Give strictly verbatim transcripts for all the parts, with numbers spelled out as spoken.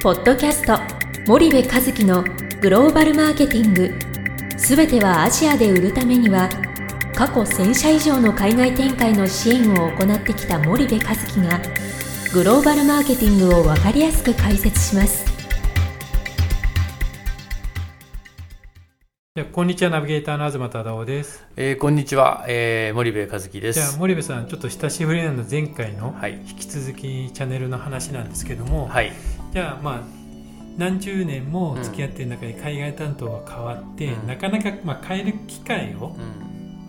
ポッドキャスト森部和樹のグローバルマーケティング、すべてはアジアで売るためには、過去せんしゃ以上の海外展開の支援を行ってきた森部和樹がグローバルマーケティングを分かりやすく解説します。こんにちは、ナビゲーターの東忠夫です。えー、こんにちは、えー、森部和樹です。じゃあ森部さん、ちょっと久しぶりなので前回の引き続きチャンネルの話なんですけども、はい、じゃあまあ何十年も付き合っている中で海外担当が変わって、うん、なかなかまあ変える機会を、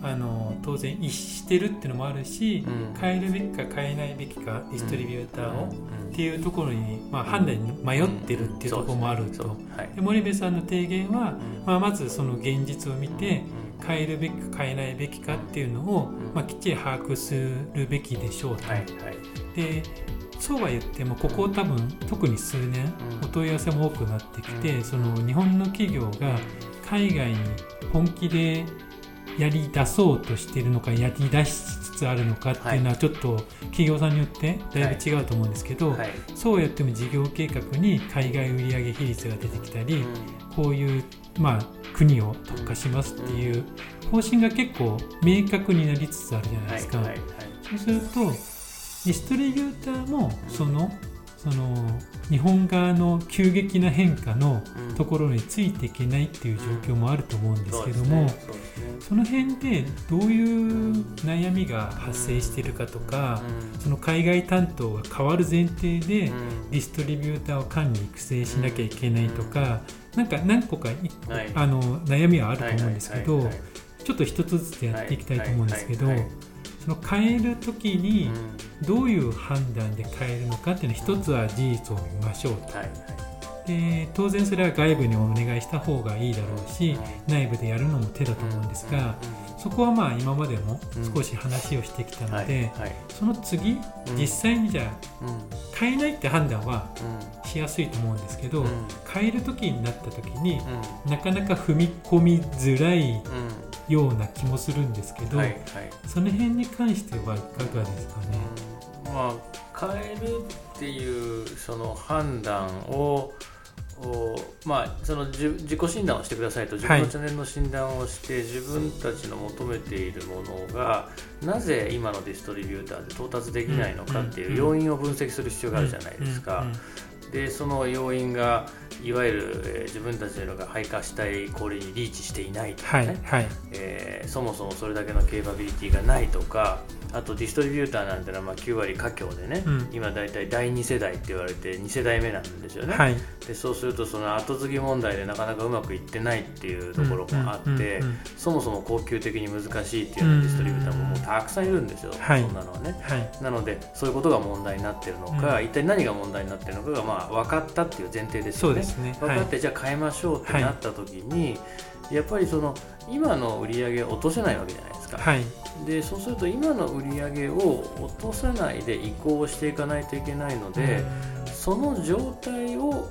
うん、あの当然逸してるっていうのもあるし、うん、変えるべきか変えないべきかディストリビューターを、うん、っていうところに、まあ、判断に迷ってるっていうところもあると、うんうん、はい、で森部さんの提言は、まあ、まずその現実を見て変えるべきか変えないべきかっていうのを、まあ、きっちり把握するべきでしょうと、はいはい、でそうは言ってもここ多分特に数年お問い合わせも多くなってきて、その日本の企業が海外に本気でやり出そうとしているのかやり出しつつあるのかっていうのはちょっと企業さんによってだいぶ違うと思うんですけど、そうやっても事業計画に海外売上比率が出てきたり、こういうまあ国を特化しますっていう方針が結構明確になりつつあるじゃないですか。そうするとディストリビューターもその、その日本側の急激な変化のところについていけないっていう状況もあると思うんですけども、その辺でどういう悩みが発生しているかとか、その海外担当が変わる前提でディストリビューターを管理育成しなきゃいけないとか、なんか何個かあの悩みはあると思うんですけど、ちょっと一つずつやっていきたいと思うんですけど、その変えるときにどういう判断で変えるのかっていうのは、一つは事実を見ましょうと、はいはい、で当然それは外部にお願いした方がいいだろうし、内部でやるのも手だと思うんですが、そこはまあ今までも少し話をしてきたので、はいはい、その次実際にじゃあ変えないって判断はしやすいと思うんですけど、変えるときになったときになかなか踏み込みづらいような気もするんですけど、はいはい、その辺に関してはいかがですかね。まあ、変えるっていうその判断を、まあ、その自己診断をしてくださいと、自分のチャンネルの診断をして、はい、自分たちの求めているものがなぜ今のディストリビューターで到達できないのかっていう要因を分析する必要があるじゃないですか。でその要因がいわゆる、えー、自分たちのが配下したい氷にリーチしていないとかね、はいはい、えー、そもそもそれだけのケーパビリティがないとか、あとディストリビューターなんてのはまあきゅう割華僑でね、うん、今だいたいだいに世代って言われてに世代目なんですよね、はい、でそうするとその後継ぎ問題でなかなかうまくいってないっていうところもあって、うんうんうんうん、そもそも恒久的に難しいっていうようなディストリビューターももうたくさんいるんですよ、はい、そんなのはね、はい、なのでそういうことが問題になってるのか、うん、一体何が問題になってるのかがまあ分かったっていう前提ですよね。分かってじゃあ変えましょうってなった時に、はい、やっぱりその今の売り上げを落とせないわけじゃないですか、はい、でそうすると今の売り上げを落とさないで移行していかないといけないので、その状態を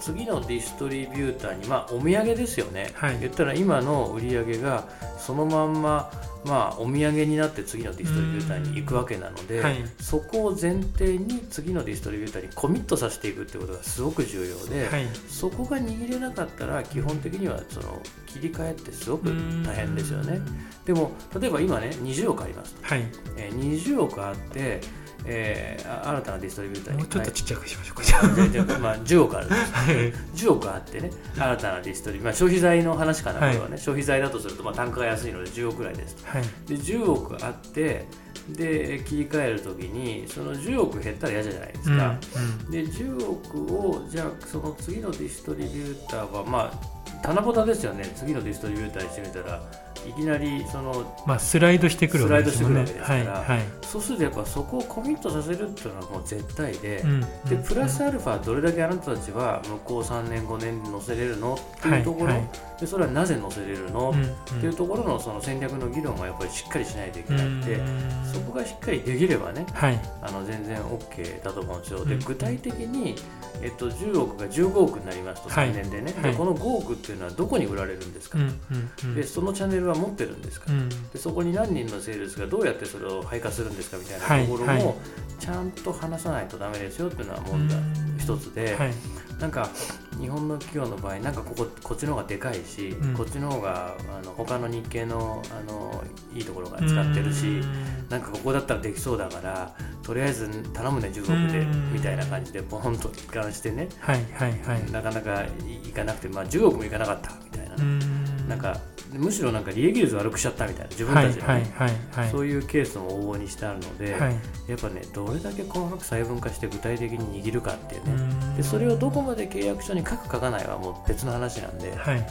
次のディストリビューターに、まあ、お土産ですよね、はい、言ったら今の売り上げがそのまんま、まあ、お土産になって次のディストリビューターに行くわけなので、はい、そこを前提に次のディストリビューターにコミットさせていくってことがすごく重要で、はい、そこが握れなかったら基本的にはその切り替えってすごく大変ですよね。でも例えば今ねにじゅうおくありますと、はい、えー、にじゅうおくあって、えー、新たなディストリビューターにもうちょっとちっちゃくしましょうかじゃあ、まあ、じゅうおくあるんです、はい、じゅうおくあってね新たなディストリビュー、まあ、消費財の話かな、はい、これはね消費財だとすると、まあ、単価が安いのでじゅうおくぐらいですと、はい、でじゅうおくあってで切り替えるときにそのじゅうおく減ったら嫌じゃないですか、うんうん、でじゅうおくをじゃあその次のディストリビューターはまあ棚ぼたですよね。次のディストリビューターにしてみたらいきなりその、まあ、スライドしてくるわけですよね。そうするとやっぱそこをコミットさせるっていうのはもう絶対で、うんうんうん、でプラスアルファどれだけあなたたちは向こうさんねんごねんに載せれるのっていうところ、はいはい、でそれはなぜ載せれるの、うんうん、っていうところ の, その戦略の議論がやっぱりしっかりしないといけなくて、うん、そこがしっかりできればね、はい、あの全然 OK だと思うんですよ。で具体的に、えっと、じゅうおくがじゅうごおくになりますとさんねんでね、はいはい、でこのごおくっていうのはどこに売られるんですか、うんうんうん、でそのチャンネルは持ってるんですか、うん、でそこに何人のセールスがどうやってそれを配下するんですかみたいなところもちゃんと話さないとダメですよっていうのは問題一つで、はいはい、なんか日本の企業の場合なんかこここっちの方がでかいし、うん、こっちの方があの他の日系の、 あのいいところが使ってるし、なんかここだったらできそうだからとりあえず頼むね従属でみたいな感じでポンと一貫してね、はいはいはい、なかなかいかなくて、まあ、従属もいかなかったみたいな、うん、なんかむしろなんか利益率悪くしちゃったみたいな自分たちの、ね、はいはいはいはい、そういうケースも往々にしてあるので、はい、やっぱねどれだけ細かく細分化して具体的に握るかっていうね、でそれをどこまで契約書に書く書かないはもう別の話なんで、はい、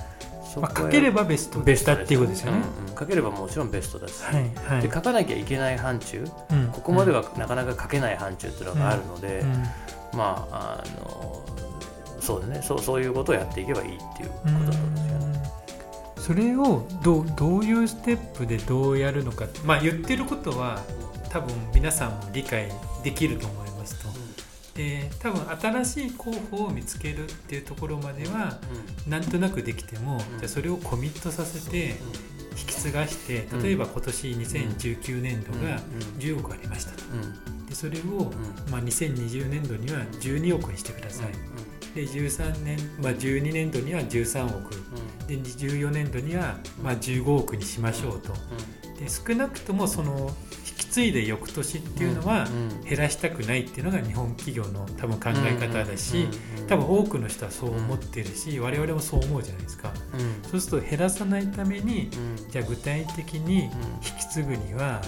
そこはまあ、書ければベストベストっていうことですよね、うんうん、書ければもちろんベストだし、はいはい、で書かなきゃいけない範疇、うん、ここまではなかなか書けない範疇っていうのがあるので、うんうん、まああのそうですね、そう、そういうことをやっていけばいいっていうことだと思うんですよね、うん、それを ど, どういうステップでどうやるのか、まあ、言ってることは多分皆さんも理解できると思いますと、で多分新しい候補を見つけるっていうところまではなんとなくできても、じゃあそれをコミットさせて引き継がして、例えば今年にせんじゅうきゅうねんどがじゅうおくありましたと、でそれをまあにせんにじゅうねんどにはじゅうにおくにしてください、でじゅうさんねん、まあ、じゅうにねんどにはじゅうさんおく、でじゅうよねんどにはまあじゅうごおくにしましょうと、で少なくともその引き継いで翌年っていうのは減らしたくないっていうのが日本企業の多分考え方だし、多分多くの人はそう思ってるし、我々もそう思うじゃないですか。そうすると減らさないために、じゃあ具体的に引き継ぐには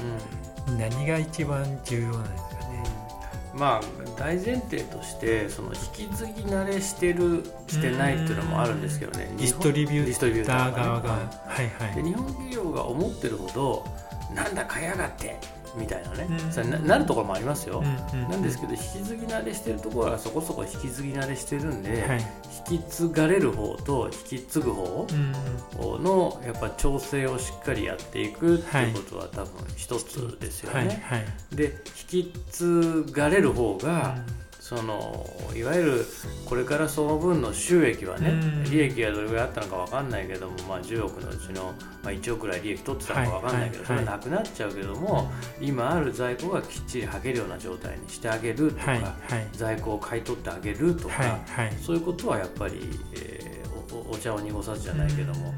何が一番重要なんですかね。まあ、大前提としてその引き継ぎ慣れしてるしてないっていうのもあるんですけどね、ディストリビューター側が、はいはい、で日本企業が思ってるほどなんだ買いやがってみたいなね、うん、それ な, なるところもありますよ、うんうん、なんですけど引き継ぎ慣れしてるところはそこそこ引き継ぎ慣れしてるんで、はい、引き継がれる方と引き継ぐ方のやっぱ調整をしっかりやっていくっていうことは多分一つですよね、はいはいはい、で引き継がれる方が、うん、そのいわゆるこれからその分の収益はね、利益がどれぐらいあったのか分かんないけども、まあ、じゅうおくのうちの、まあ、いちおくくらい利益取ってたのか分かんないけど、はいはいはい、それはなくなっちゃうけども、今ある在庫がきっちり履けるような状態にしてあげるとか、はいはい、在庫を買い取ってあげるとか、はいはい、そういうことはやっぱり、えー、お, お茶を濁さずじゃないけども、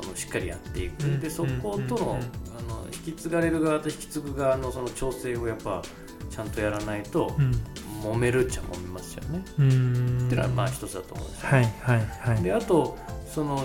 そのしっかりやっていく、でそことの、あの引き継がれる側と引き継ぐ側 の, その調整をやっぱちゃんとやらないと、うん、揉めるっちゃ揉めますよね。うーんっていうのはまあ一つだと思うんですよ、ね、はいはいはい、であとその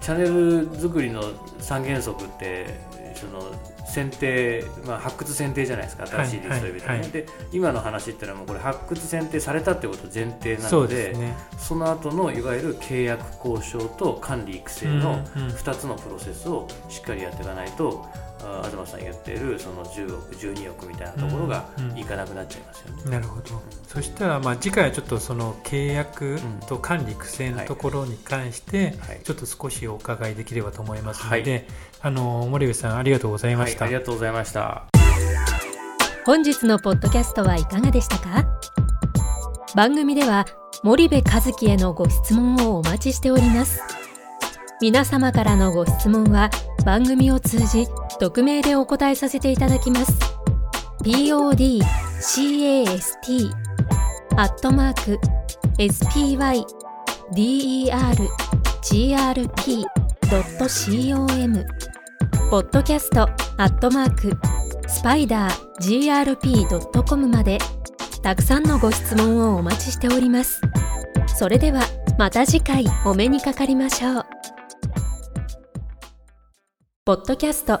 チャンネル作りの三原則ってその選定、まあ、発掘選定じゃないですか、新しいディストリビューター、はいはい、で今の話っていうのはもうこれ発掘選定されたってこと前提なの で, そ, で、ね、その後のいわゆる契約交渉と管理育成のふたつのプロセスをしっかりやっていかないと、あ東さん言っているそのじゅうおくじゅうにおくみたいなところがいかなくなっちゃいますよね、うんうん、なるほど、うん、そしたらまあ次回はちょっとその契約と管理育成のところに関してちょっと少しお伺いできればと思いますので、はいはい、あの森部さんありがとうございました、はい、ありがとうございました。本日のポッドキャストはいかがでしたか。番組では森部和樹へのご質問をお待ちしております。皆様からのご質問は番組を通じ匿名でお答えさせていただきます。 podcast アットマーク エスピーワイ ディーイーアール ジーアールピー ドット コム podcast アットマーク スパイダー ジーアールピー ドット コム までたくさんのご質問をお待ちしております。それではまた次回お目にかかりましょう。ポッドキャスト